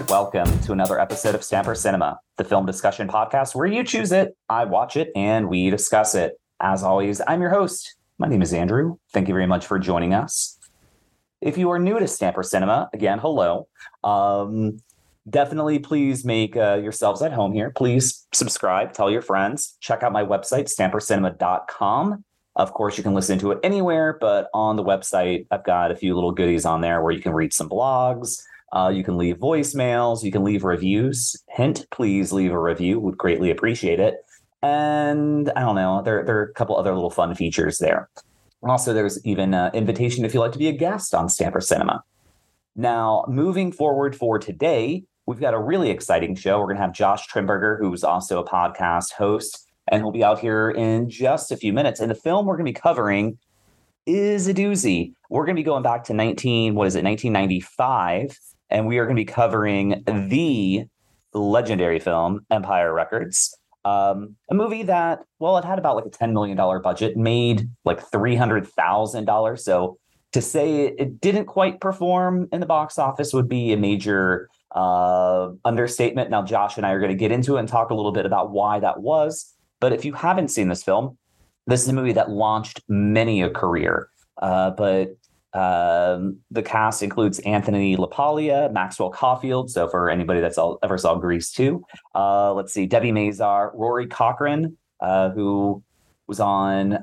and welcome to another episode of Stamper Cinema, the film discussion podcast where you choose it, I watch it, and we discuss it. As always, I'm your host. My name is Andrew. Thank you very much for joining us. If you are new to Stamper Cinema, again, hello. Definitely please make yourselves at home here. Please subscribe, tell your friends, check out my website, StamperCinema.com. Of course, you can listen to it anywhere, but on the website, I've got a few little goodies on there where you can read some blogs, you can leave voicemails, you can leave reviews. Hint, please leave a review. Would greatly appreciate it. And I don't know, there are a couple other little fun features there. Also, there's even an invitation if you'd like to be a guest on Stamper Cinema. Now, moving forward for today, we've got a really exciting show. We're going to have Josh Trimberger, who's also a podcast host, and he'll be out here in just a few minutes. And the film we're going to be covering is a doozy. We're going to be going back to 1995, and we are going to be covering the legendary film Empire Records, a movie that, well, it had about like a $10 million budget, made like $300,000. So to say it didn't quite perform in the box office would be a major understatement. Now, Josh and I are going to get into it and talk a little bit about why that was. But if you haven't seen this film, this is a movie that launched many a career. The cast includes Anthony LaPaglia, Maxwell Caulfield. So for anybody that's ever saw Grease 2, let's see, Debbie Mazar, Rory Cochrane, who was on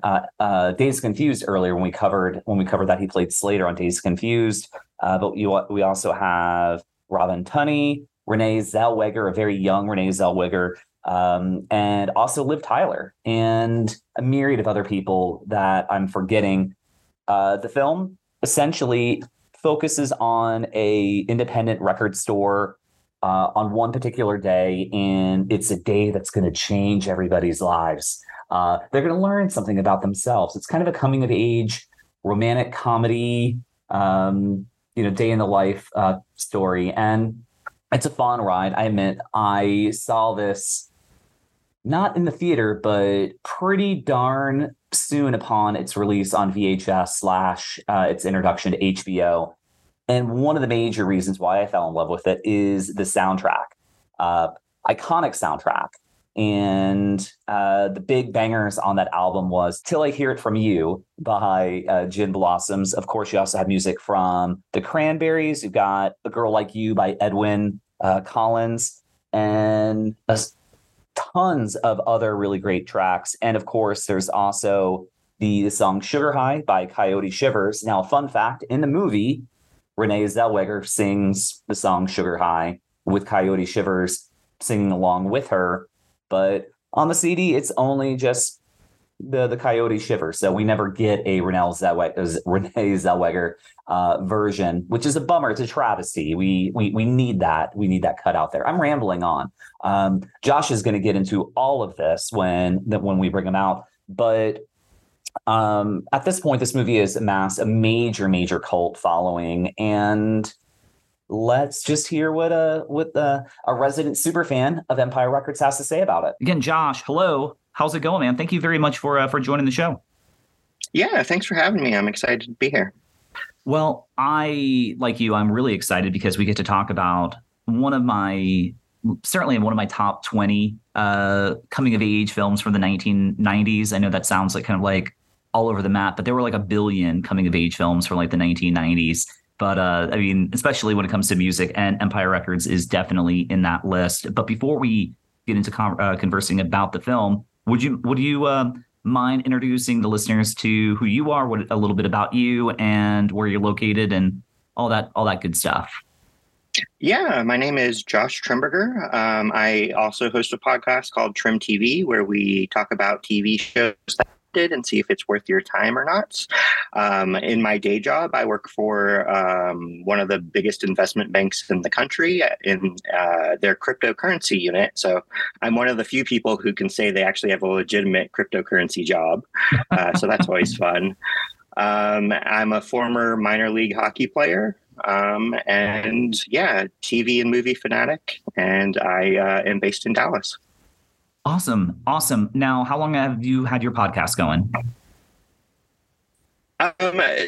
Days Confused earlier when we covered that. He played Slater on Days Confused. But we also have Robin Tunney, Renee Zellweger, a very young Renee Zellweger, and also Liv Tyler and a myriad of other people that I'm forgetting. The film essentially focuses on a independent record store on one particular day, and it's a day that's going to change everybody's lives. They're going to learn something about themselves. It's kind of a coming of age romantic comedy, day in the life story, and it's a fun ride. I admit, I saw this not in the theater, but pretty darn soon upon its release on VHS / its introduction to HBO. And one of the major reasons why I fell in love with it is the soundtrack, iconic soundtrack. And the big bangers on that album was Till I Hear It From You by Gin Blossoms. Of course, you also have music from The Cranberries. You've got A Girl Like You by Edwyn Collins, and tons of other really great tracks. And of course, there's also the song Sugar High by Coyote Shivers. Now, fun fact, in the movie, Renee Zellweger sings the song Sugar High with Coyote Shivers singing along with her. But on the CD, it's only just the Coyote Shivers. So we never get a Renee Zellweger version, which is a bummer. It's a travesty. We need that. We need that cut out there. I'm rambling on. Josh is going to get into all of this when we bring him out. But at this point, this movie has amassed a major, major cult following. And let's just hear what a resident superfan of Empire Records has to say about it. Again, Josh, hello. How's it going, man? Thank you very much for joining the show. Yeah, thanks for having me. I'm excited to be here. Well, I'm really excited because we get to talk about certainly one of my top 20 coming of age films from the 1990s. I know that sounds like kind of like all over the map, but there were like a billion coming of age films from like the 1990s. But I mean, especially when it comes to music, and Empire Records is definitely in that list. But before we get into conversing about the film, would you mind introducing the listeners to who you are, a little bit about you, and where you're located, and all that good stuff? Yeah, my name is Josh Trimberger. I also host a podcast called Trim TV, where we talk about TV shows and see if it's worth your time or not. In my day job, I work for one of the biggest investment banks in the country in their cryptocurrency unit. So I'm one of the few people who can say they actually have a legitimate cryptocurrency job. So that's always fun. I'm a former minor league hockey player. TV and movie fanatic. And I am based in Dallas. Awesome. Now, how long have you had your podcast going?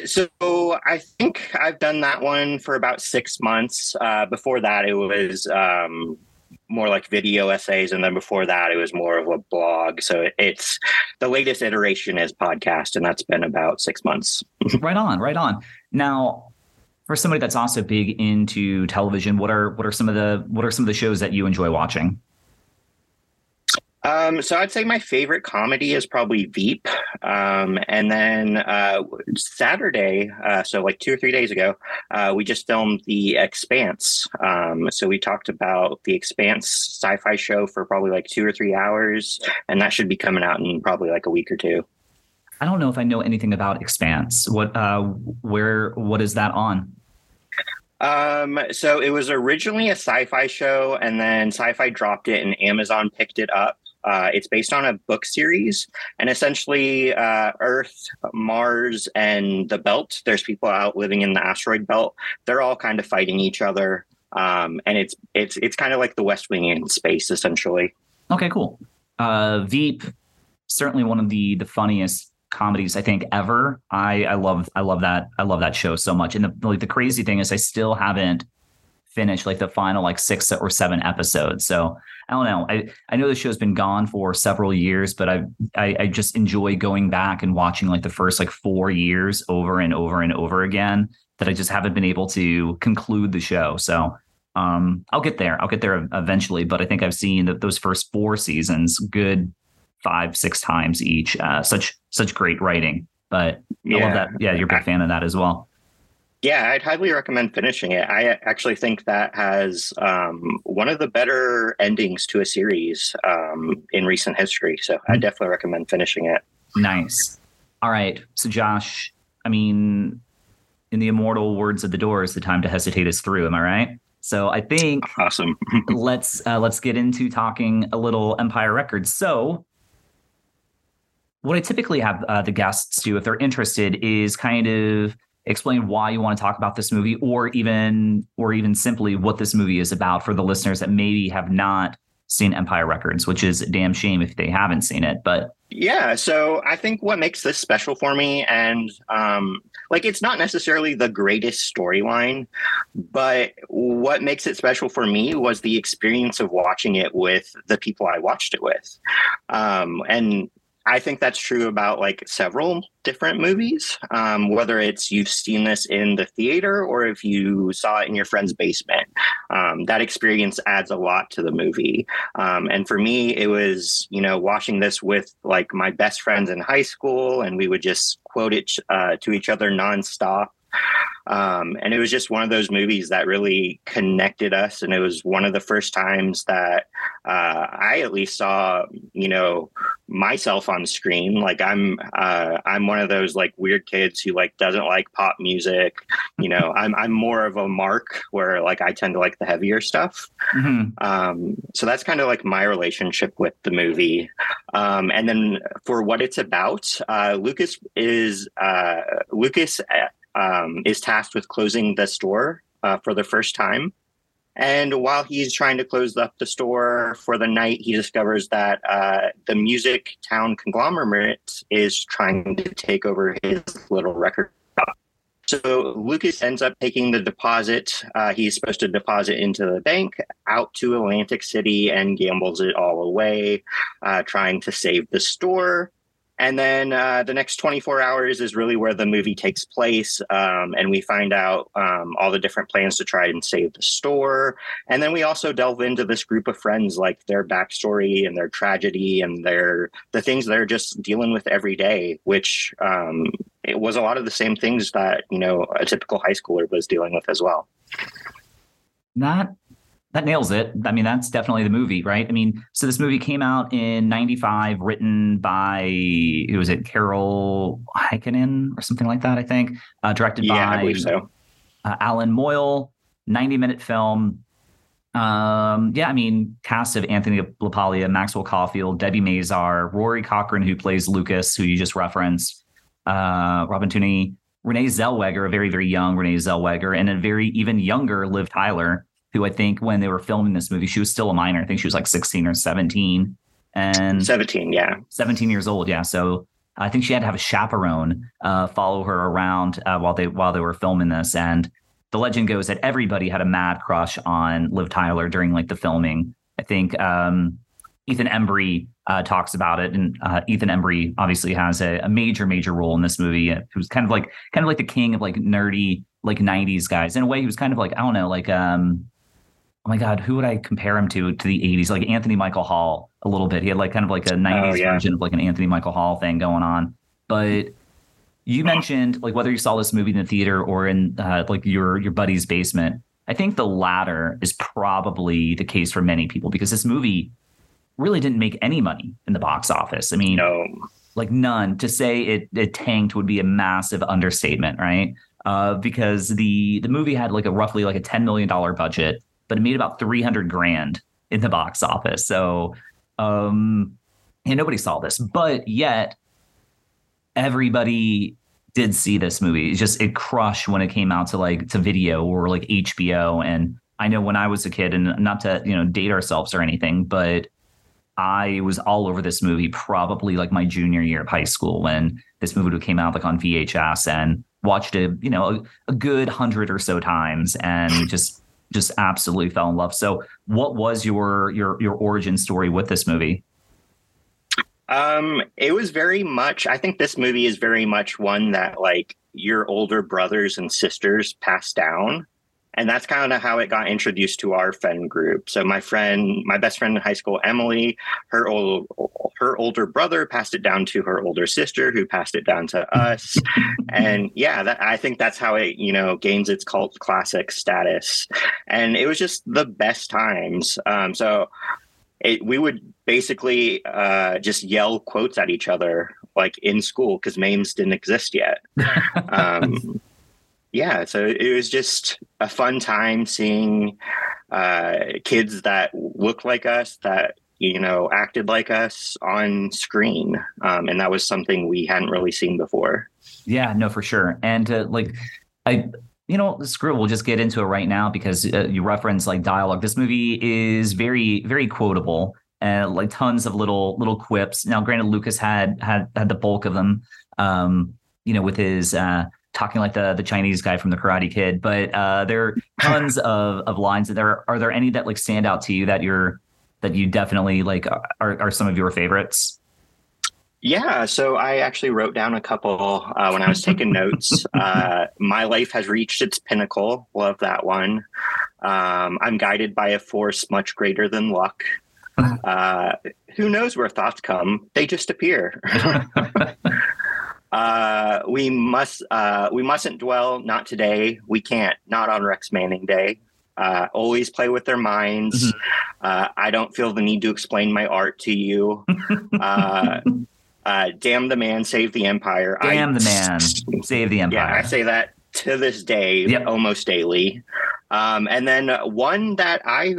So I think I've done that one for about 6 months. Before that, it was more like video essays. And then before that, it was more of a blog. So it's the latest iteration is podcast. And that's been about 6 months. Right on. Now, for somebody that's also big into television, what are some of the shows that you enjoy watching? So I'd say my favorite comedy is probably Veep. And then Saturday, so like 2 or 3 days ago, we just filmed The Expanse. So we talked about The Expanse sci-fi show for probably like 2 or 3 hours, and that should be coming out in probably like a week or two. I don't know if I know anything about Expanse. What is that on? So it was originally a sci-fi show, and then sci-fi dropped it and Amazon picked it up. It's based on a book series, and essentially Earth, Mars, and the Belt. There's people out living in the asteroid belt. They're all kind of fighting each other. And it's kind of like the West Wing in space, essentially. Okay, cool. Veep, certainly one of the funniest comedies I think ever. I love that show so much. And the crazy thing is I still haven't finished like the final like 6 or 7 episodes. So I don't know. I know the show's been gone for several years, but I just enjoy going back and watching like the first like 4 years over and over and over again, that I just haven't been able to conclude the show. So I'll get there eventually, but I think I've seen those first 4 seasons good 5-6 times each. Such great writing. But yeah. I love that. Yeah, you're a big fan of that as well. Yeah, I'd highly recommend finishing it. I actually think that has one of the better endings to a series in recent history. So I definitely recommend finishing it. Nice. All right. So Josh, I mean, in the immortal words of The Doors, the time to hesitate is through. Am I right? So I think awesome. let's get into talking a little Empire Records. So what I typically have the guests do, if they're interested, is kind of explain why you want to talk about this movie, or even simply what this movie is about for the listeners that maybe have not seen Empire Records, which is a damn shame if they haven't seen it. But yeah, so I think what makes this special for me, and like it's not necessarily the greatest storyline, but what makes it special for me was the experience of watching it with the people I watched it with, and I think that's true about like several different movies, whether it's you've seen this in the theater or if you saw it in your friend's basement. That experience adds a lot to the movie. And for me, it was, watching this with like my best friends in high school, and we would just quote it to each other nonstop. And it was just one of those movies that really connected us. And it was one of the first times that I at least saw, myself on screen. Like I'm one of those like weird kids who like doesn't like pop music. I'm more of a mark where like I tend to like the heavier stuff. Mm-hmm. So that's kind of like my relationship with the movie. And then for what it's about, Lucas is tasked with closing the store for the first time. And while he's trying to close up the store for the night, he discovers that the Music Town conglomerate is trying to take over his little record shop. So Lucas ends up taking the deposit he's supposed to deposit into the bank out to Atlantic City and gambles it all away, trying to save the store. And then the next 24 hours is really where the movie takes place. And we find out all the different plans to try and save the store. And then we also delve into this group of friends, like their backstory and their tragedy and the things they're just dealing with every day, which it was a lot of the same things that, a typical high schooler was dealing with as well. That nails it. I mean, that's definitely the movie, right? I mean, so this movie came out in 95, written by, who was it? Carol Heikkinen or something like that, I think. Directed by I believe so. Alan Moyle, 90-minute film. Cast of Anthony LaPaglia, Maxwell Caulfield, Debbie Mazar, Rory Cochrane, who plays Lucas, who you just referenced, Robin Tunney, Renee Zellweger, a very, very young Renee Zellweger, and a very even younger Liv Tyler, who I think when they were filming this movie, she was still a minor. I think she was like 16 or 17. 17 years old. Yeah. So I think she had to have a chaperone follow her around while they were filming this. And the legend goes that everybody had a mad crush on Liv Tyler during like the filming. I think Ethan Embry talks about it, and Ethan Embry obviously has a major role in this movie. He was kind of like the king of like nerdy like 90s guys. In a way, he was kind of like, I don't know, like oh my God, who would I compare him to the 80s? Like Anthony Michael Hall a little bit. He had like kind of like a 90s version of like an Anthony Michael Hall thing going on. But you mentioned like whether you saw this movie in the theater or in like your buddy's basement. I think the latter is probably the case for many people because this movie really didn't make any money in the box office. I mean, like none. To say it tanked would be a massive understatement, right? Because the movie had like a roughly like a $10 million budget, but it made about $300,000 in the box office. So, and nobody saw this, but yet everybody did see this movie. It just, it crushed when it came out to like, to video or like HBO. And I know when I was a kid, and not to, you know, date ourselves or anything, but I was all over this movie, probably like my junior year of high school when this movie came out like on VHS, and watched it, you know, a good 100 or so times. And just absolutely fell in love. So what was your origin story with this movie? It was very much, I think this movie is very much one that like your older brothers and sisters passed down. And that's kind of how it got introduced to our friend group. So my best friend in high school, Emily, her older brother passed it down to her older sister, who passed it down to us. And yeah, I think that's how it, you know, gains its cult classic status. And it was just the best times. We would basically just yell quotes at each other, like in school, because memes didn't exist yet. Yeah, so it was just a fun time seeing kids that looked like us, that, you know, acted like us on screen. And that was something we hadn't really seen before. Yeah, no, for sure. And screw it, we'll just get into it right now because you reference like dialogue. This movie is very, very quotable, like tons of little quips. Now, granted, Lucas had the bulk of them, you know, with his... talking like the Chinese guy from The Karate Kid, but there are tons of lines. Are there any that like stand out to you that you definitely like are some of your favorites? Yeah, so I actually wrote down a couple when I was taking notes. My life has reached its pinnacle. Love that one. I'm guided by a force much greater than luck. Who knows where thoughts come? They just appear. We mustn't dwell, not today. We can't, not on Rex Manning Day. Always play with their minds. Mm-hmm. I don't feel the need to explain my art to you. Damn the man, save the empire. Damn the man, save the empire. Yeah, I say that to this day, almost daily. And then one that I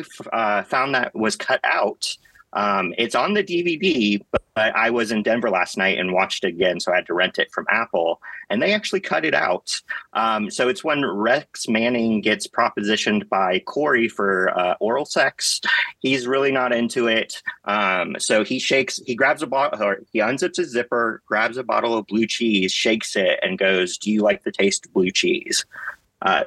found that was cut out. It's on the DVD, but I was in Denver last night and watched it again, so I had to rent it from Apple, and they actually cut it out. So it's when Rex Manning gets propositioned by Corey for oral sex. He's really not into it. So he grabs a bottle, or he unzips his zipper, grabs a bottle of blue cheese, shakes it, and goes, "Do you like the taste of blue cheese?"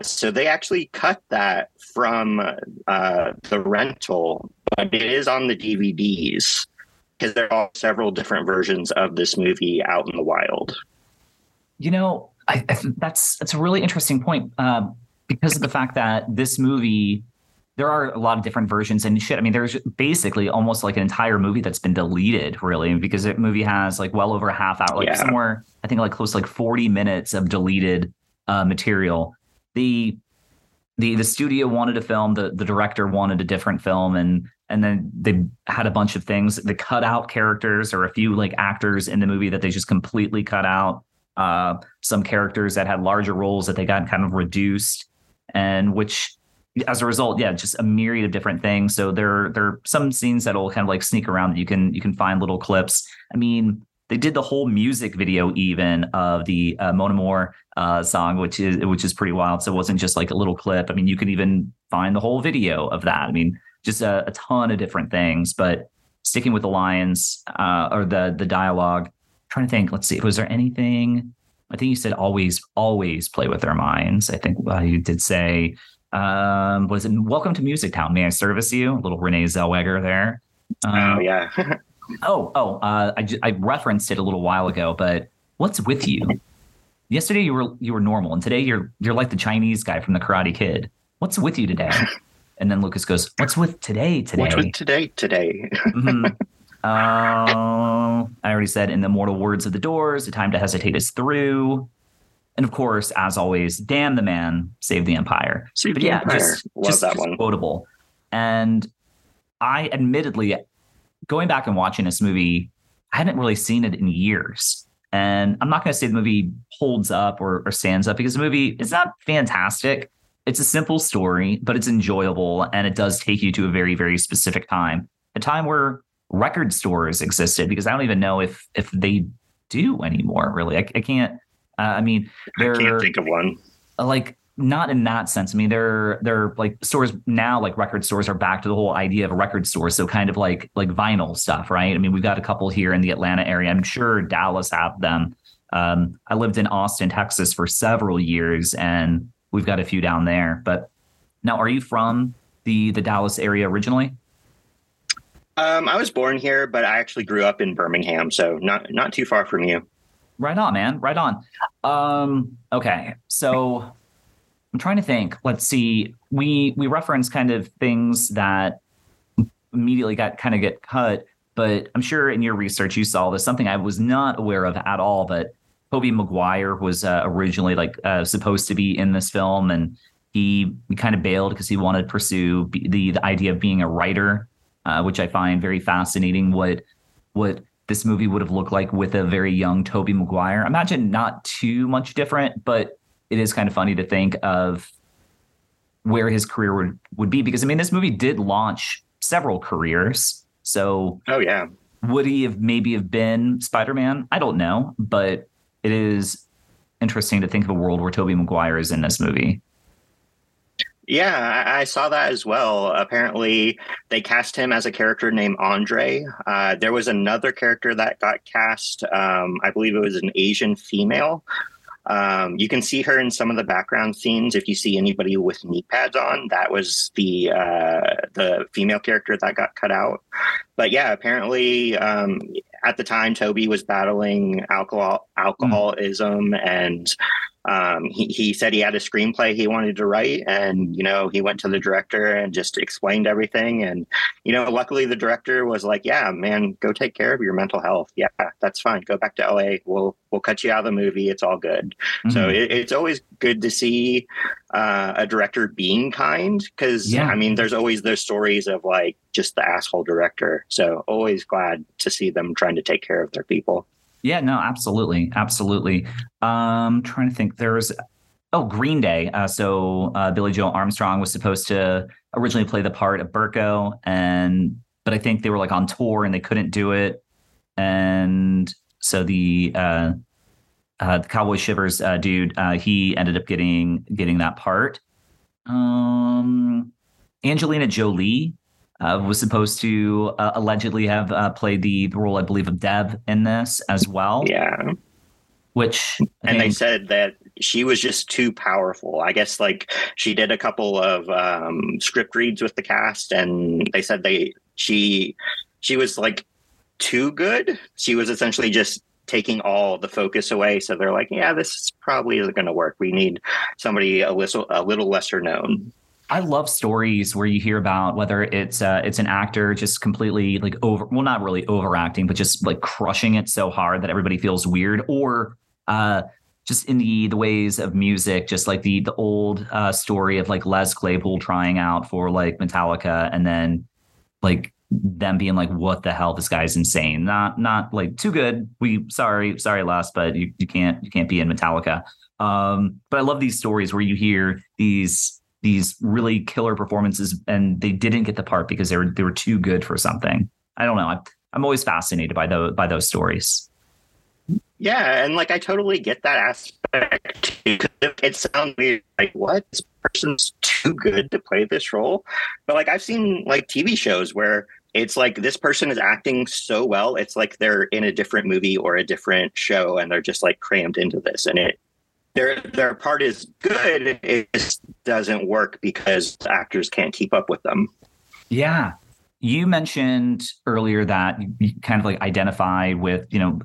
So they actually cut that from the rental, but it is on the DVDs because there are several different versions of this movie out in the wild. You know, that's a really interesting point because of the fact that this movie, there are a lot of different versions and shit. I mean, there's basically almost like an entire movie that's been deleted, really, because the movie has like well over a half hour, like somewhere, I think like close to like 40 minutes of deleted material. The studio wanted a film, the director wanted a different film, and then they had a bunch of things. They cut out characters or a few like actors in the movie that they just completely cut out. Some characters that had larger roles that they got kind of reduced, and which as a result, just a myriad of different things. So there are some scenes that'll kind of like sneak around that you can find little clips. I mean, they did the whole music video even of the Mon Amour song, which is pretty wild. So it wasn't just like a little clip. I mean, you can even find the whole video of that. I mean, just a ton of different things. But sticking with the lines or the dialogue, trying to think. Let's see. Was there anything? I think you said always play with our minds. I think you did say, was it Welcome to Music Town? May I Service You? A little Renee Zellweger there. Oh, yeah. I referenced it a little while ago, but What's With You? Yesterday you were normal, and today you're like the Chinese guy from The Karate Kid. What's with you today? And then Lucas goes, "What's with today? What's with today?" Mm-hmm. I already said in the immortal words of The Doors, "The time to hesitate is through," and of course, as always, "Damn the man, save the empire." Save but the empire. Love that one. Quotable. And I admittedly, going back and watching this movie, I hadn't really seen it in years. And I'm not going to say the movie holds up or stands up, because the movie is not fantastic. It's a simple story, but it's enjoyable, and it does take you to a very, very specific time, a time where record stores existed, because I don't even know if they do anymore, really. I can't. I can't think of one. Like, not in that sense. I mean, they're like stores now, like record stores are back to the whole idea of a record store. So kind of like vinyl stuff, right? I mean, we've got a couple here in the Atlanta area. I'm sure Dallas have them. I lived in Austin, Texas for several years, and we've got a few down there. But now, are you from the Dallas area originally? I was born here, but I actually grew up in Birmingham, so not too far from you. Right on, man. Right on. Okay, so I'm trying to think. Let's see. We referenced kind of things that immediately get cut, but I'm sure in your research you saw this, something I was not aware of at all, but Tobey Maguire was originally supposed to be in this film, and he kind of bailed because he wanted to pursue the idea of being a writer, which I find very fascinating. What this movie would have looked like with a very young Tobey Maguire. I imagine not too much different, but it is kind of funny to think of where his career would be, because I mean, this movie did launch several careers. So, oh yeah, would he have been Spider-Man? I don't know, but it is interesting to think of a world where Tobey Maguire is in this movie. Yeah, I saw that as well. Apparently, they cast him as a character named Andre. There was another character that got cast. I believe it was an Asian female. You can see her in some of the background scenes. If you see anybody with knee pads on, that was the female character that got cut out. But yeah, apparently at the time, Tobey was battling alcoholism, and he said he had a screenplay he wanted to write, and, you know, he went to the director and just explained everything. And, you know, luckily the director was like, "Yeah, man, go take care of your mental health. Yeah, that's fine. Go back to LA. We'll cut you out of the movie. It's all good." Mm-hmm. So it's always good to see a director being kind, because, yeah, I mean, there's always those stories of like just the asshole director. So always glad to see them trying to take care of their people. Yeah, no, absolutely. Absolutely. Trying to think, Green Day. So Billy Joel Armstrong was supposed to originally play the part of Burko, but I think they were like on tour and they couldn't do it. And so the Cowboy Shivers dude, he ended up getting that part. Angelina Jolie was supposed to allegedly have played the role, I believe, of Deb in this as well. Yeah. They said that she was just too powerful. I guess like she did a couple of script reads with the cast, and they said she was like too good. She was essentially just taking all the focus away. So they're like, yeah, this probably isn't going to work. We need somebody a little lesser known. I love stories where you hear about whether it's an actor just completely like not really overacting, but just like crushing it so hard that everybody feels weird, or just in the ways of music, just like the old story of like Les Claypool trying out for like Metallica, and then like them being like, "What the hell? This guy's insane. Not like too good. Sorry, Les, but you can't be in Metallica." But I love these stories where you hear these really killer performances, and they didn't get the part because they were too good for something. I don't know. I'm always fascinated by those stories. Yeah, and like I totally get that aspect too. It sounds weird, like, what? This person's too good to play this role. But like I've seen like TV shows where It's like this person is acting so well. It's like they're in a different movie or a different show, and they're just like crammed into this. And it, their part is good. It just doesn't work because actors can't keep up with them. Yeah. You mentioned earlier that you kind of like identify with, you know,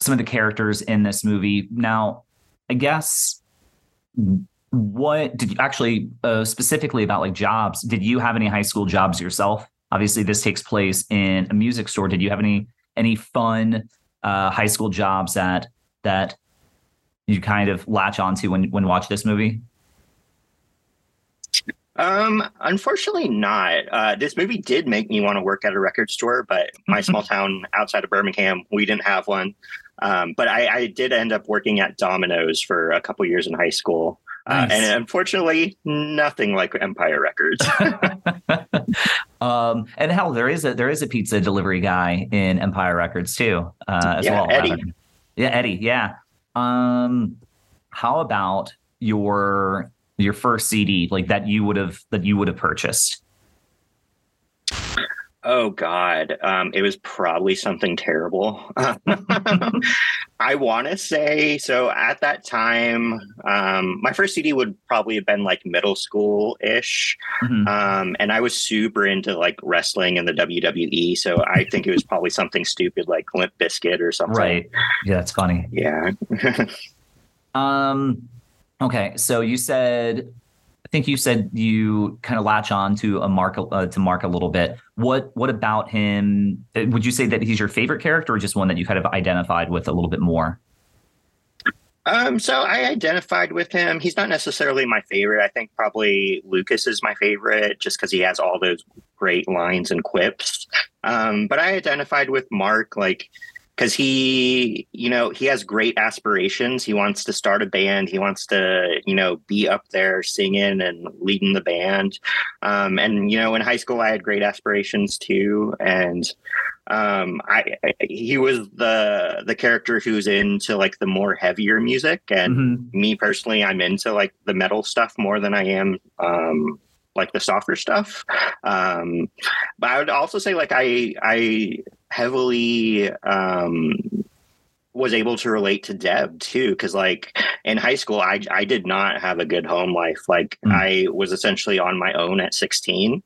some of the characters in this movie. Now, I guess, what did you actually specifically about like jobs? Did you have any high school jobs yourself? Obviously, this takes place in a music store. Did you have any fun high school jobs that you kind of latch onto when watch this movie? Unfortunately not. This movie did make me want to work at a record store, but my small town outside of Birmingham, we didn't have one. But I did end up working at Domino's for a couple years in high school. Nice. And unfortunately, nothing like Empire Records. And hell, there is a pizza delivery guy in Empire Records too. As well. Eddie. Yeah. How about your first CD, like that you would have purchased? Oh God. It was probably something terrible. I want to say, so at that time, my first CD would probably have been like middle school ish. Mm-hmm. And I was super into like wrestling and the WWE. So I think it was probably something stupid like Limp Bizkit or something. Right. Yeah. That's funny. Yeah. Okay. So you said, I think you said you kind of latch on to Mark a little bit. What about him? Would you say that he's your favorite character, or just one that you kind of identified with a little bit more? So I identified with him. He's not necessarily my favorite. I think probably Lucas is my favorite just because he has all those great lines and quips. But I identified with Mark, like, because he, you know, he has great aspirations. He wants to start a band. He wants to, you know, be up there singing and leading the band. And, you know, in high school, I had great aspirations, too. And he was the character who's into like the more heavier music. And mm-hmm. me personally, I'm into like the metal stuff more than I am like the softer stuff. But I would also say like I heavily was able to relate to Deb too, because like in high school I did not have a good home life. Like mm-hmm. I was essentially on my own at 16.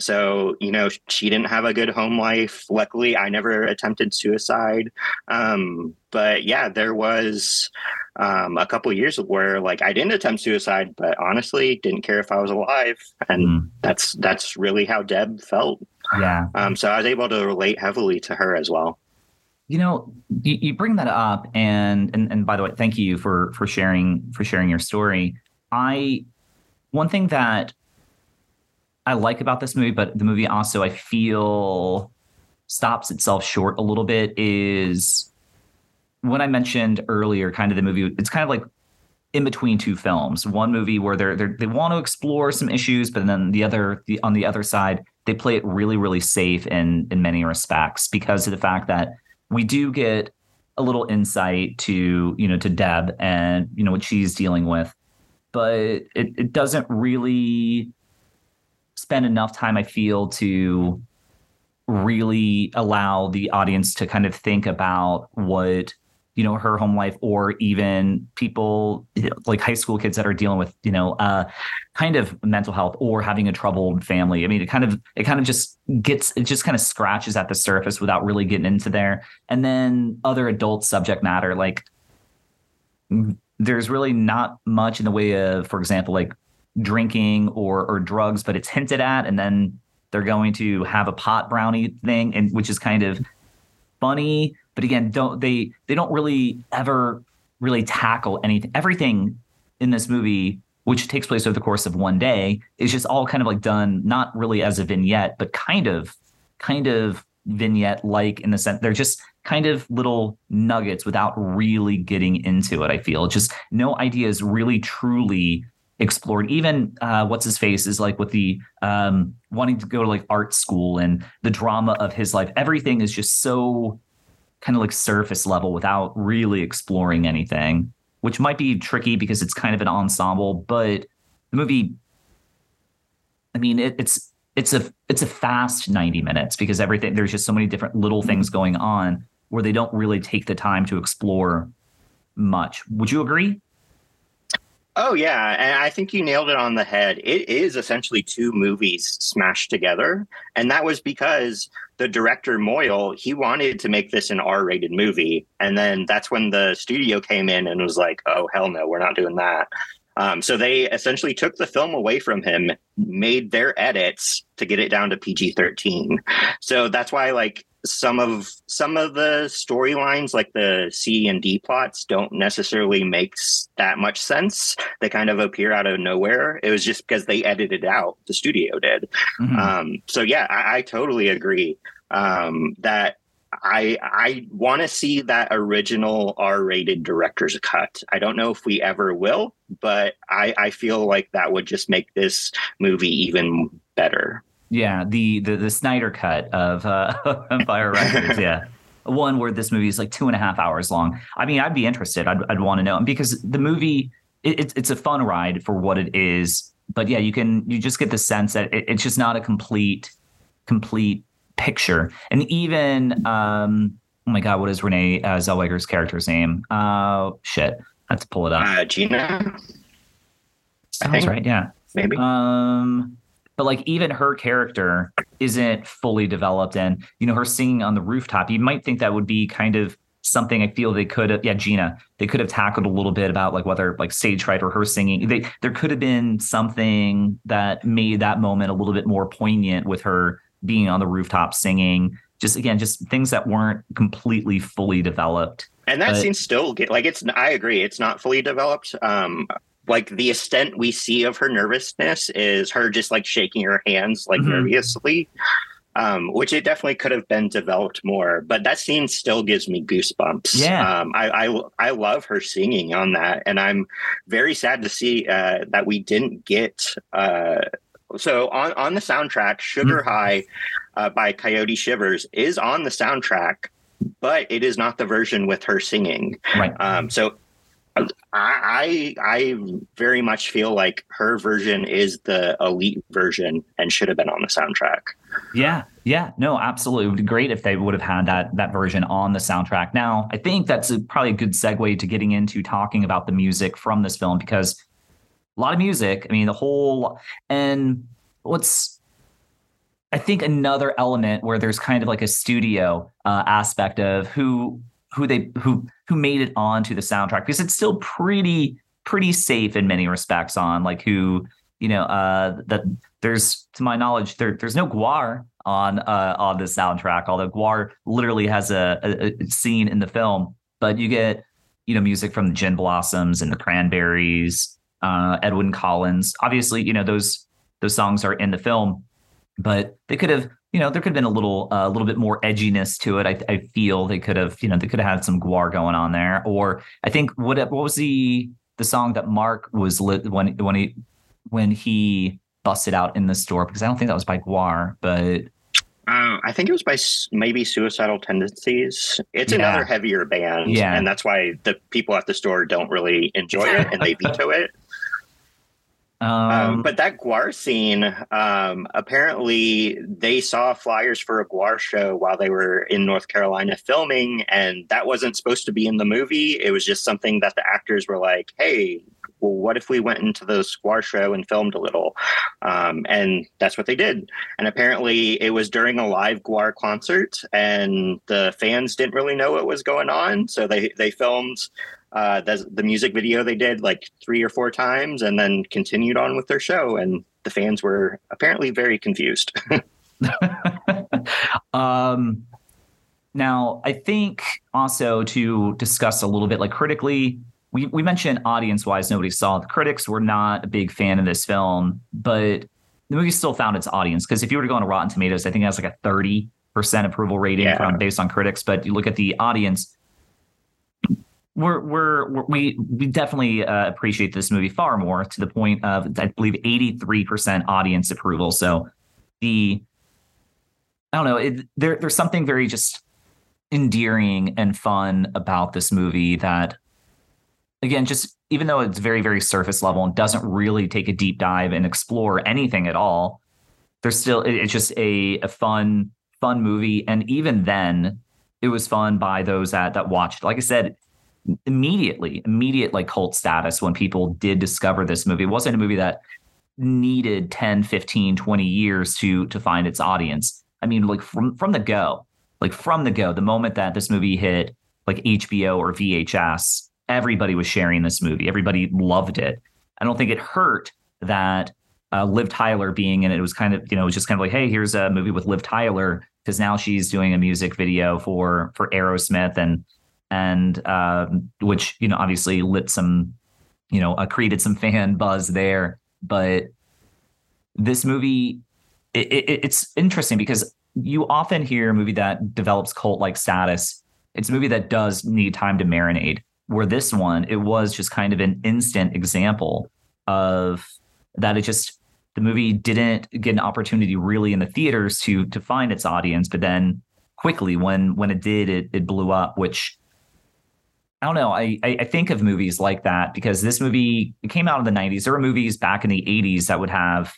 So, you know, she didn't have a good home life. Luckily, I never attempted suicide. But yeah, there was a couple of years where like I didn't attempt suicide, but honestly didn't care if I was alive. And that's really how Deb felt. Yeah. So I was able to relate heavily to her as well. You know, you bring that up, and by the way, thank you for sharing your story. One thing that I like about this movie, but the movie also I feel stops itself short a little bit, is when I mentioned earlier, kind of the movie, it's kind of like in between two films. One movie where they want to explore some issues, but then on the other side, they play it really, really safe in many respects because of the fact that we do get a little insight to, you know, to Deb and, you know, what she's dealing with, but it doesn't really spend enough time, I feel, to really allow the audience to kind of think about what, you know, her home life, or even people, you know, like high school kids that are dealing with, you know, kind of mental health or having a troubled family. I mean, it kind of just kind of scratches at the surface without really getting into there. And then other adult subject matter, like there's really not much in the way of, for example, like drinking or drugs, but it's hinted at, and then they're going to have a pot brownie thing, and which is kind of funny. But again, they don't really ever really tackle anything. Everything in this movie, which takes place over the course of one day, is just all kind of like done, not really as a vignette, but kind of vignette like in the sense they're just kind of little nuggets without really getting into it. I feel just no idea is really truly explored. Even what's his face is like with the wanting to go to like art school and the drama of his life. Everything is just so kind of like surface level without really exploring anything, which might be tricky because it's kind of an ensemble, but the movie, I mean, it, it's, it's a fast 90 minutes because everything, there's just so many different little things going on where they don't really take the time to explore much. Would you agree? Oh, yeah. And I think you nailed it on the head. It is essentially two movies smashed together. And that was because the director, Moyle, he wanted to make this an R-rated movie. And then that's when the studio came in and was like, oh, hell no, we're not doing that. So they essentially took the film away from him, made their edits to get it down to PG-13. So that's why, like, some of the storylines, like the C and D plots, don't necessarily make that much sense. They kind of appear out of nowhere. It was just because they edited out, the studio did. Mm-hmm. So yeah, I totally agree that I want to see that original R-rated director's cut. I don't know if we ever will, but I feel like that would just make this movie even better. Yeah, the Snyder cut of Empire Records, yeah. One where this movie is like 2.5 hours long. I mean, I'd be interested. I'd want to know. And because the movie, it's a fun ride for what it is. But yeah, you just get the sense that it's just not a complete picture. And even, oh my God, what is Renee Zellweger's character's name? Shit, I have to pull it up. Gina? Sounds right, yeah. Maybe. But like even her character isn't fully developed, and you know her singing on the rooftop. You might think that would be kind of something I feel they could have. Yeah, Gina, they could have tackled a little bit about like whether like stage fright or her singing. There could have been something that made that moment a little bit more poignant with her being on the rooftop singing. Just again, just things that weren't completely fully developed. And that scene still like it's. I agree, it's not fully developed. Like the extent we see of her nervousness is her just like shaking her hands like mm-hmm. nervously, which it definitely could have been developed more. But that scene still gives me goosebumps. Yeah. I love her singing on that. And I'm very sad to see that we didn't get. So on the soundtrack, Sugar mm-hmm. High by Coyote Shivers is on the soundtrack, but it is not the version with her singing. Right. So I very much feel like her version is the elite version and should have been on the soundtrack. Yeah, no, absolutely. It would be great if they would have had that version on the soundtrack. Now, I think that's probably a good segue to getting into talking about the music from this film, because a lot of music, I mean, I think another element where there's kind of like a studio aspect of who made it onto the soundtrack, because it's still pretty safe in many respects on like who, you know, that there's, to my knowledge, there's no GWAR on the soundtrack, although GWAR literally has a scene in the film. But you get, you know, music from the Gin Blossoms and the Cranberries, Edwyn Collins. Obviously, you know, those songs are in the film, but they could have, you know, there could have been a little bit more edginess to it. I feel they could have had some GWAR going on there. Or I think what was the song that Mark was lit when he busted out in the store, because I don't think that was by GWAR, but I think it was by maybe Suicidal Tendencies. It's another heavier band, and that's why the people at the store don't really enjoy it and they veto it. But that GWAR scene, apparently they saw flyers for a GWAR show while they were in North Carolina filming, and that wasn't supposed to be in the movie. It was just something that the actors were like, hey, well, what if we went into the GWAR show and filmed a little? And that's what they did. And apparently it was during a live GWAR concert, and the fans didn't really know what was going on. So they filmed the music video they did like 3 or 4 times and then continued on with their show, and the fans were apparently very confused. Now I think also to discuss a little bit like critically, we mentioned audience wise nobody saw it. The critics were not a big fan of this film, but the movie still found its audience, because if you were to go on Rotten Tomatoes, I think it has like a 30% approval rating based on critics, but you look at the audience, We definitely appreciate this movie far more, to the point of, I believe, 83% audience approval. So there's something very just endearing and fun about this movie that, again, just even though it's very, very surface level and doesn't really take a deep dive and explore anything at all, there's still, it's just a fun movie. And even then, it was fun by those that watched. Like I said, immediate like cult status when people did discover this movie. It wasn't a movie that needed 10, 15, 20 years to find its audience. I mean, like from the go, the moment that this movie hit like HBO or VHS, everybody was sharing this movie. Everybody loved it. I don't think it hurt that Liv Tyler being in it. It was kind of, you know, it was just kind of like, hey, here's a movie with Liv Tyler, because now she's doing a music video for Aerosmith and which, you know, obviously lit some, you know, created some fan buzz there. But this movie, it's interesting because you often hear a movie that develops cult-like status. It's a movie that does need time to marinate, where this one, it was just kind of an instant example of that. It just, the movie didn't get an opportunity really in the theaters to find its audience. But then quickly when it did, it blew up, which I don't know. I think of movies like that because this movie, it came out in the 90s. There were movies back in the 80s that would have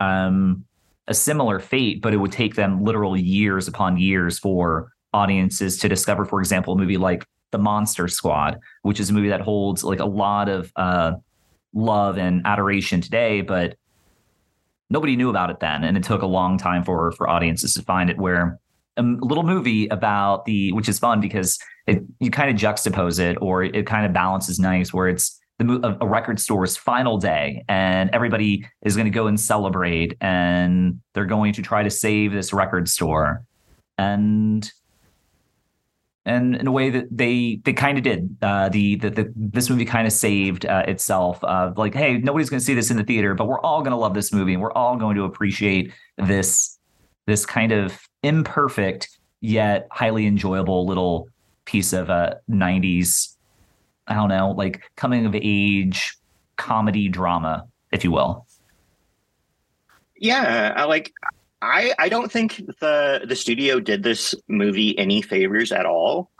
a similar fate, but it would take them literal years upon years for audiences to discover, for example, a movie like The Monster Squad, which is a movie that holds like a lot of love and adoration today, but nobody knew about it then. And it took a long time for audiences to find it, where a little movie about which is fun because you kind of juxtapose it, or it kind of balances nice, where it's a record store's final day and everybody is going to go and celebrate and they're going to try to save this record store. And in a way that they kind of did, this movie kind of saved itself. Like, hey, nobody's going to see this in the theater, but we're all going to love this movie. And we're all going to appreciate this kind of imperfect yet highly enjoyable little piece of a 90s, I don't know, like coming of age comedy drama, if you will. Yeah, I don't think the studio did this movie any favors at all.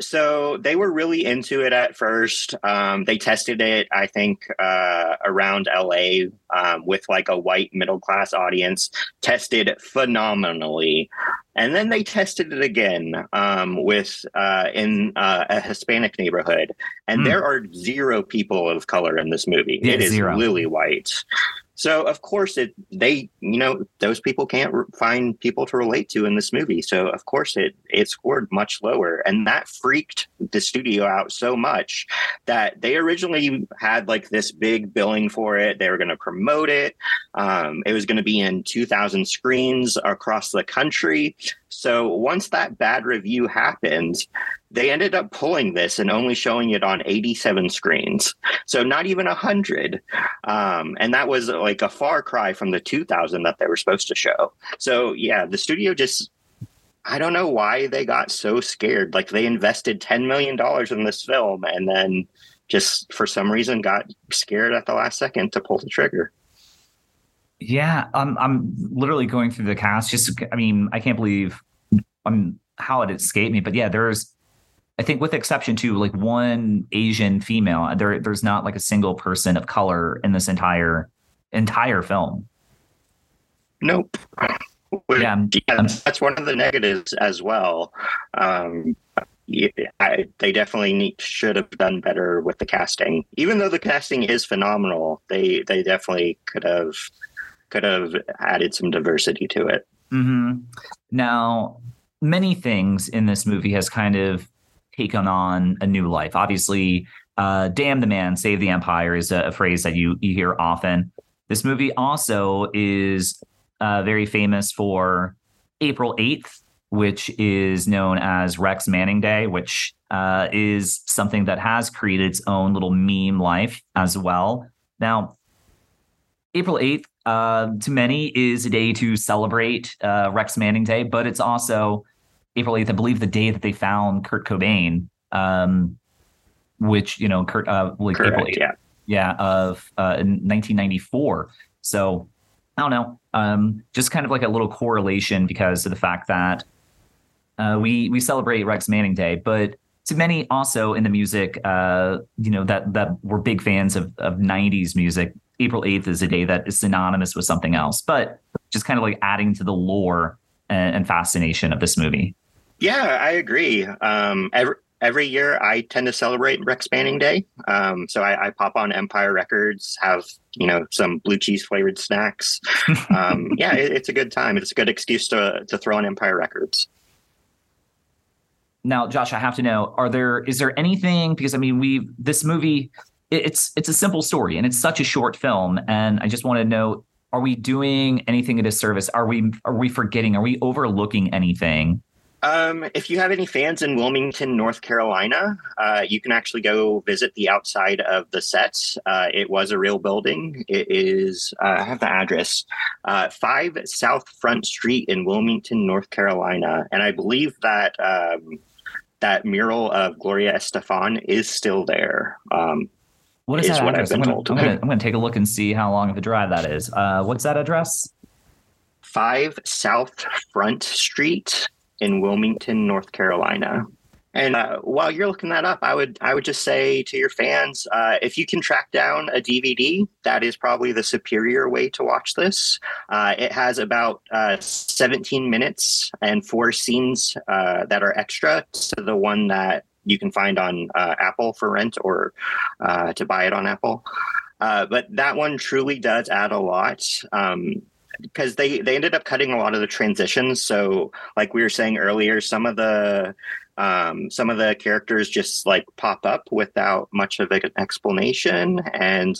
So they were really into it at first. They tested it, I think, around LA with like a white middle class audience, tested phenomenally. And then they tested it again with in a Hispanic neighborhood. And there are zero people of color in this movie. Yeah, it is zero. Lily white. So, of course, those people can't find people to relate to in this movie. So, of course, it scored much lower. And that freaked the studio out so much that they originally had like this big billing for it. They were going to promote it. It was going to be in 2,000 screens across the country. So once that bad review happened, they ended up pulling this and only showing it on 87 screens. So not even 100. And that was like a far cry from the 2,000 that they were supposed to show. So yeah, the studio just, I don't know why they got so scared. Like they invested $10 million in this film and then just for some reason got scared at the last second to pull the trigger. Yeah, I'm literally going through the cast. I can't believe how it escaped me. But yeah, there's, I think with the exception to like one Asian female, there's not like a single person of color in this entire film. Nope. That's one of the negatives as well. They definitely should have done better with the casting. Even though the casting is phenomenal, they definitely could have added some diversity to it. Mm-hmm. Now, many things in this movie has kind of taken on a new life. Obviously, damn the man, save the empire is a phrase that you hear often. This movie also is very famous for April 8th, which is known as Rex Manning Day, which is something that has created its own little meme life as well. Now, April 8th, to many, is a day to celebrate Rex Manning Day, but it's also April 8th, I believe, the day that they found Kurt Cobain, which, you know, Correct, April 8th, in 1994. So I don't know, just kind of like a little correlation because of the fact that we celebrate Rex Manning Day, but to many also in the music, you know, that we're big fans of 90s music, April 8th is a day that is synonymous with something else. But just kind of like adding to the lore and fascination of this movie. Yeah, I agree. Every year I tend to celebrate Rex Banning Day. So I pop on Empire Records, have, you know, some blue cheese flavored snacks. Yeah, it's a good time. It's a good excuse to throw on Empire Records. Now, Josh, I have to know, is there anything, because I mean, this movie, it's a simple story and it's such a short film. And I just want to know, are we doing anything a disservice? Are we forgetting? Are we overlooking anything? If you have any fans in Wilmington, North Carolina, you can actually go visit the outside of the sets. It was a real building. It is, I have the address, 5 South Front Street in Wilmington, North Carolina. And I believe that that mural of Gloria Estefan is still there. What is that address? I'm going to take a look and see how long of a drive that is. What's that address? 5 South Front Street in Wilmington, North Carolina. And while you're looking that up, I would just say to your fans, if you can track down a DVD, that is probably the superior way to watch this. It has about 17 minutes and 4 scenes that are extra to the one that you can find on Apple for rent or to buy it on Apple. But that one truly does add a lot. Because they ended up cutting a lot of the transitions. So like we were saying earlier, some of the characters just like pop up without much of an explanation. And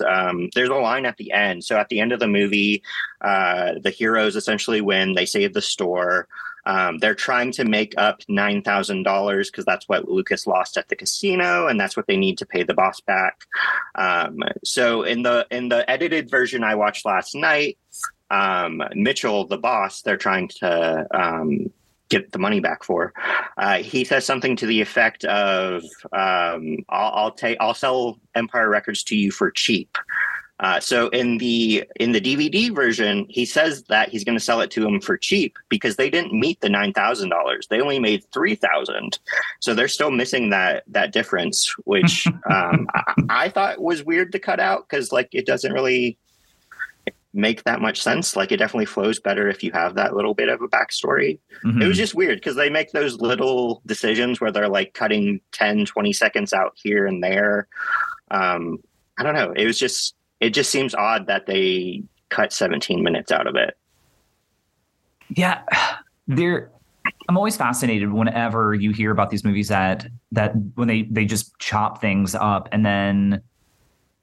there's a line at the end. So at the end of the movie, the heroes essentially win. They save the store. They're trying to make up $9,000 because that's what Lucas lost at the casino, and that's what they need to pay the boss back. So in the edited version I watched last night, Mitchell, the boss, they're trying to get the money back for. He says something to the effect of, "I'll sell Empire Records to you for cheap." So in the DVD version, he says that he's going to sell it to him for cheap because they didn't meet the $9,000. They only made $3,000, so they're still missing that difference, which I thought was weird to cut out because like it doesn't really make that much sense. Like it definitely flows better if you have that little bit of a backstory. Mm-hmm. It was just weird because they make those little decisions where they're like cutting 10, 20 seconds out here and there. I don't know. It just seems odd that they cut 17 minutes out of it. Yeah. I'm always fascinated whenever you hear about these movies that when they just chop things up and then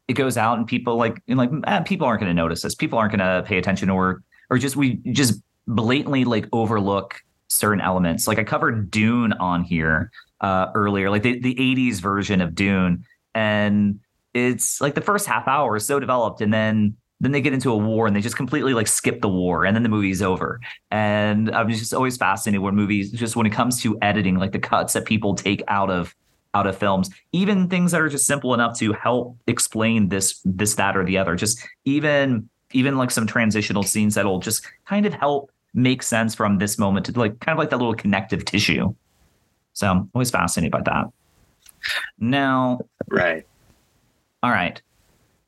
it goes out and people people aren't going to notice this. People aren't going to pay attention or we just blatantly like overlook certain elements. Like I covered Dune on here earlier, like the 80s version of Dune. And it's like the first half hour is so developed. And then they get into a war and they just completely like skip the war. And then the movie's over. And I'm just always fascinated when movies, just when it comes to editing, like the cuts that people take out of films, even things that are just simple enough to help explain this, that, or the other, just even like some transitional scenes that'll just kind of help make sense from this moment to like, kind of like that little connective tissue. So I'm always fascinated by that. Now, right. All right.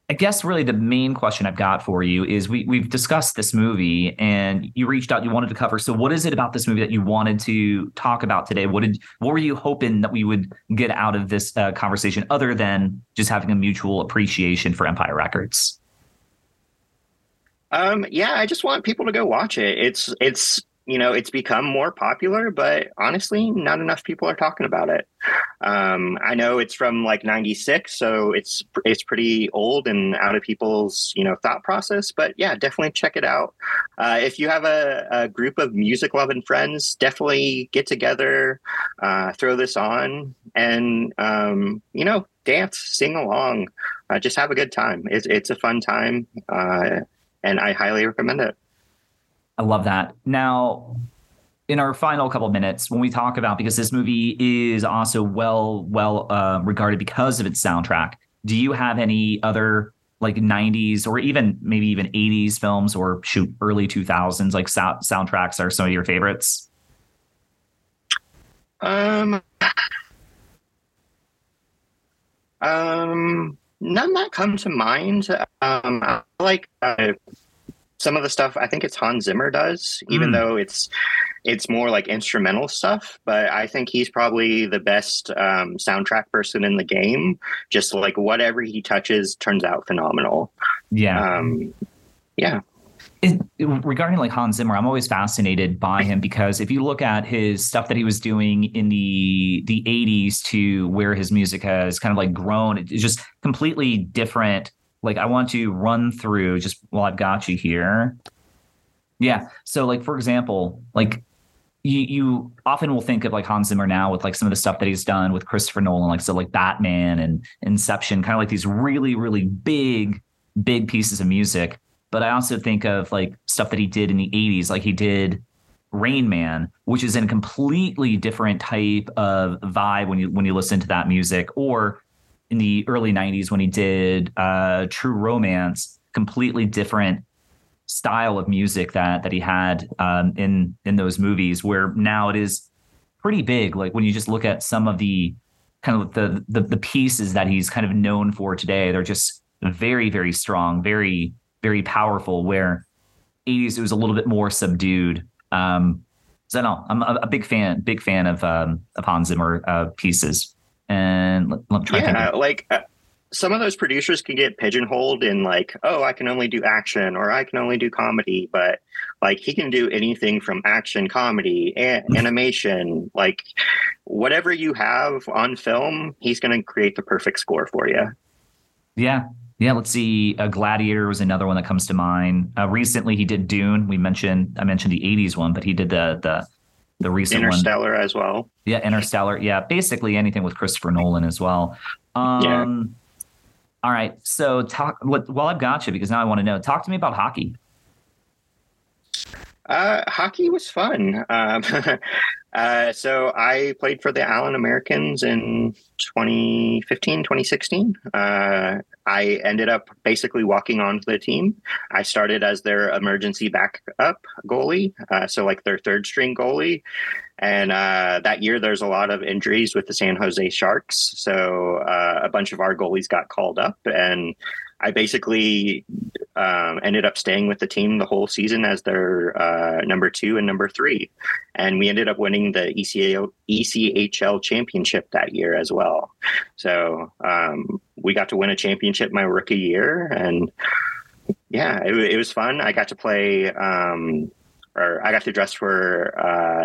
I guess really the main question I've got for you is we've discussed this movie and you reached out, you wanted to cover. So what is it about this movie that you wanted to talk about today? What were you hoping that we would get out of this conversation other than just having a mutual appreciation for Empire Records? Yeah, I just want people to go watch it. It's you know, it's become more popular, but honestly, not enough people are talking about it. I know it's from like 96, so it's pretty old and out of people's, you know, thought process. But yeah, definitely check it out. If you have a group of music loving friends, definitely get together, throw this on and, you know, dance, sing along, just have a good time. It's a fun time. And I highly recommend it. I love that. Now, in our final couple of minutes, when we talk about, because this movie is also well regarded because of its soundtrack, do you have any other like 90s or even maybe even 80s films or early 2000s, like soundtracks are some of your favorites? None that come to mind. I like Some of the stuff, I think it's Hans Zimmer does, even though it's more like instrumental stuff. But I think he's probably the best soundtrack person in the game. Just like whatever he touches turns out phenomenal. Yeah. Yeah. Regarding like Hans Zimmer, I'm always fascinated by him because if you look at his stuff that he was doing in the 80s to where his music has kind of like grown, it's just completely different. Like, I want to run through just while I've got you here. Yeah. So, like, for example, like you often will think of like Hans Zimmer now with like some of the stuff that he's done with Christopher Nolan, like so like Batman and Inception, kind of like these really, really big pieces of music. But I also think of like stuff that he did in the 80s, like he did Rain Man, which is in a completely different type of vibe when you listen to that music, or in the early 90s when he did True Romance, completely different style of music that he had in those movies, where now it is pretty big. Like when you just look at some of the kind of the pieces that he's kind of known for today, they're just very, very strong, very, very powerful, where 80s, it was a little bit more subdued. So I don't know, I'm a big fan of Hans Zimmer pieces. And I'm trying to think. Like some of those producers can get pigeonholed in like, oh, I can only do action or I can only do comedy, but like he can do anything from action, comedy, animation, like whatever you have on film, he's going to create the perfect score for you. Yeah. Yeah. Let's see. Gladiator was another one that comes to mind. Recently he did Dune. I mentioned the 80s one, but he did the recent Interstellar one. As well. Yeah, Interstellar. Yeah, basically anything with Christopher Nolan as well. Yeah. All right. So while I've got you, because now I want to know, talk to me about hockey. Hockey was fun. So I played for the Allen Americans in 2015, 2016. I ended up basically walking onto the team. I started as their emergency backup goalie, so like their third string goalie. And that year, there's a lot of injuries with the San Jose Sharks. So a bunch of our goalies got called up, and I basically ended up staying with the team the whole season as their number 2 and number 3. And we ended up winning the ECHL championship that year as well. So we got to win a championship my rookie year. And yeah, it was fun. I got to play I got to dress for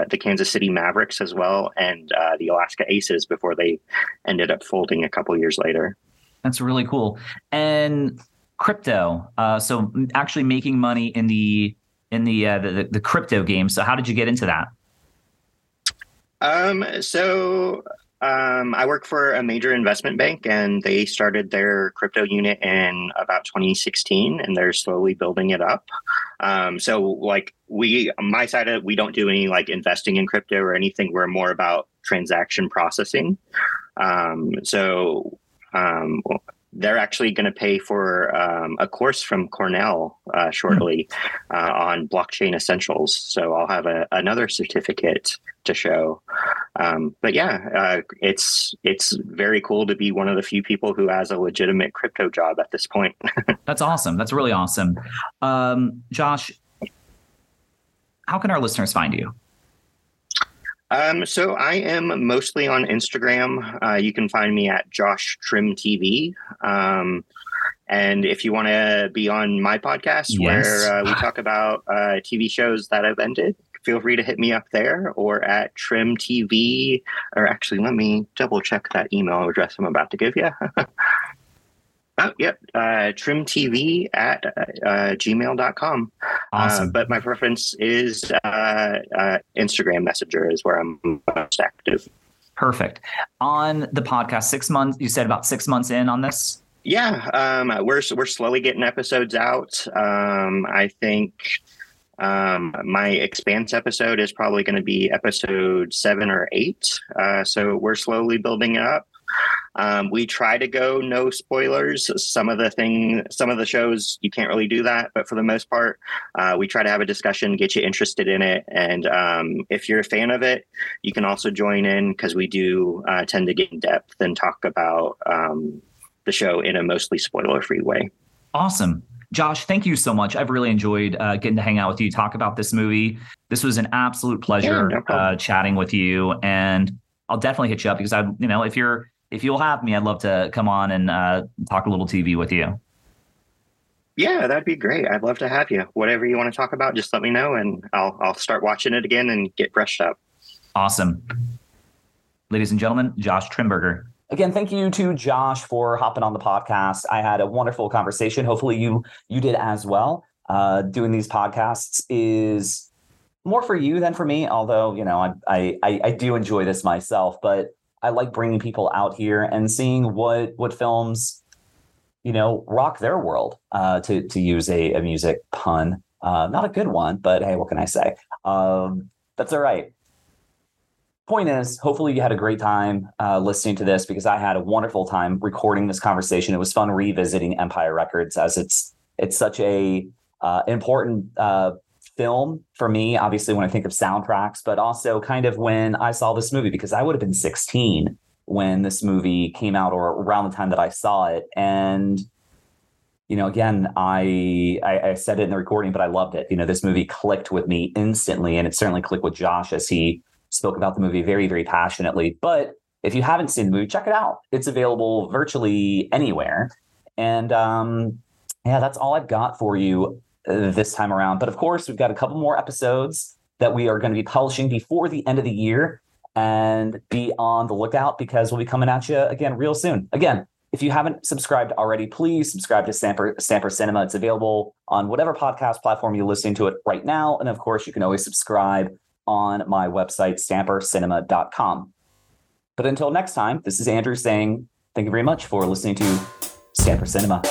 the Kansas City Mavericks as well, and the Alaska Aces before they ended up folding a couple years later. That's really cool. And crypto. So actually making money in the crypto game. So how did you get into that? I work for a major investment bank, and they started their crypto unit in about 2016, and they're slowly building it up. So like my side of it, we don't do any like investing in crypto or anything. We're more about transaction processing. They're actually going to pay for a course from Cornell shortly on blockchain essentials. So I'll have another certificate to show. It's very cool to be one of the few people who has a legitimate crypto job at this point. That's awesome. That's really awesome. Josh, how can our listeners find you? So I am mostly on Instagram. You can find me at Josh Trim TV. And if you want to be on my podcast where we talk about TV shows that have ended, feel free to hit me up there or at Trim TV. Or actually, let me double check that email address I'm about to give you. TrimTV at gmail.com. Awesome. But my preference is Instagram Messenger is where I'm most active. Perfect. On the podcast, 6 months, you said about 6 months in on this? Yeah. We're slowly getting episodes out. I think my Expanse episode is probably going to be episode 7 or 8. So we're slowly building it up. We try to go no spoilers. Some of the shows you can't really do that, but for the most part, we try to have a discussion, get you interested in it. And if you're a fan of it, you can also join in because we do tend to get in depth and talk about the show in a mostly spoiler-free way. Awesome. Josh, thank you so much. I've really enjoyed getting to hang out with you, talk about this movie. This was an absolute pleasure chatting with you, and I'll definitely hit you up because I, you know, if you'll have me, I'd love to come on and talk a little TV with you. Yeah, that'd be great. I'd love to have you. Whatever you want to talk about, just let me know, and I'll start watching it again and get brushed up. Awesome. Ladies and gentlemen, Josh Trimberger. Again, thank you to Josh for hopping on the podcast. I had a wonderful conversation. Hopefully you did as well. Doing these podcasts is more for you than for me, although, you know, I do enjoy this myself, but I like bringing people out here and seeing what films, you know, rock their world, to use a music pun. Not a good one, but hey, what can I say? That's all right. Point is, hopefully you had a great time listening to this, because I had a wonderful time recording this conversation. It was fun revisiting Empire Records, as it's such a important film for me, obviously, when I think of soundtracks, but also kind of when I saw this movie, because I would have been 16 when this movie came out, or around the time that I saw it. And, you know, again, I said it in the recording, but I loved it. You know, this movie clicked with me instantly, and it certainly clicked with Josh as he spoke about the movie very, very passionately. But if you haven't seen the movie, check it out. It's available virtually anywhere. And yeah, that's all I've got for you this time around. But of course, we've got a couple more episodes that we are going to be publishing before the end of the year. And be on the lookout, because we'll be coming at you again real soon. Again, if you haven't subscribed already, please subscribe to Stamper Cinema. It's available on whatever podcast platform you're listening to it right now. And of course, you can always subscribe on my website, StamperCinema.com. But until next time, this is Andrew saying thank you very much for listening to Stamper Cinema.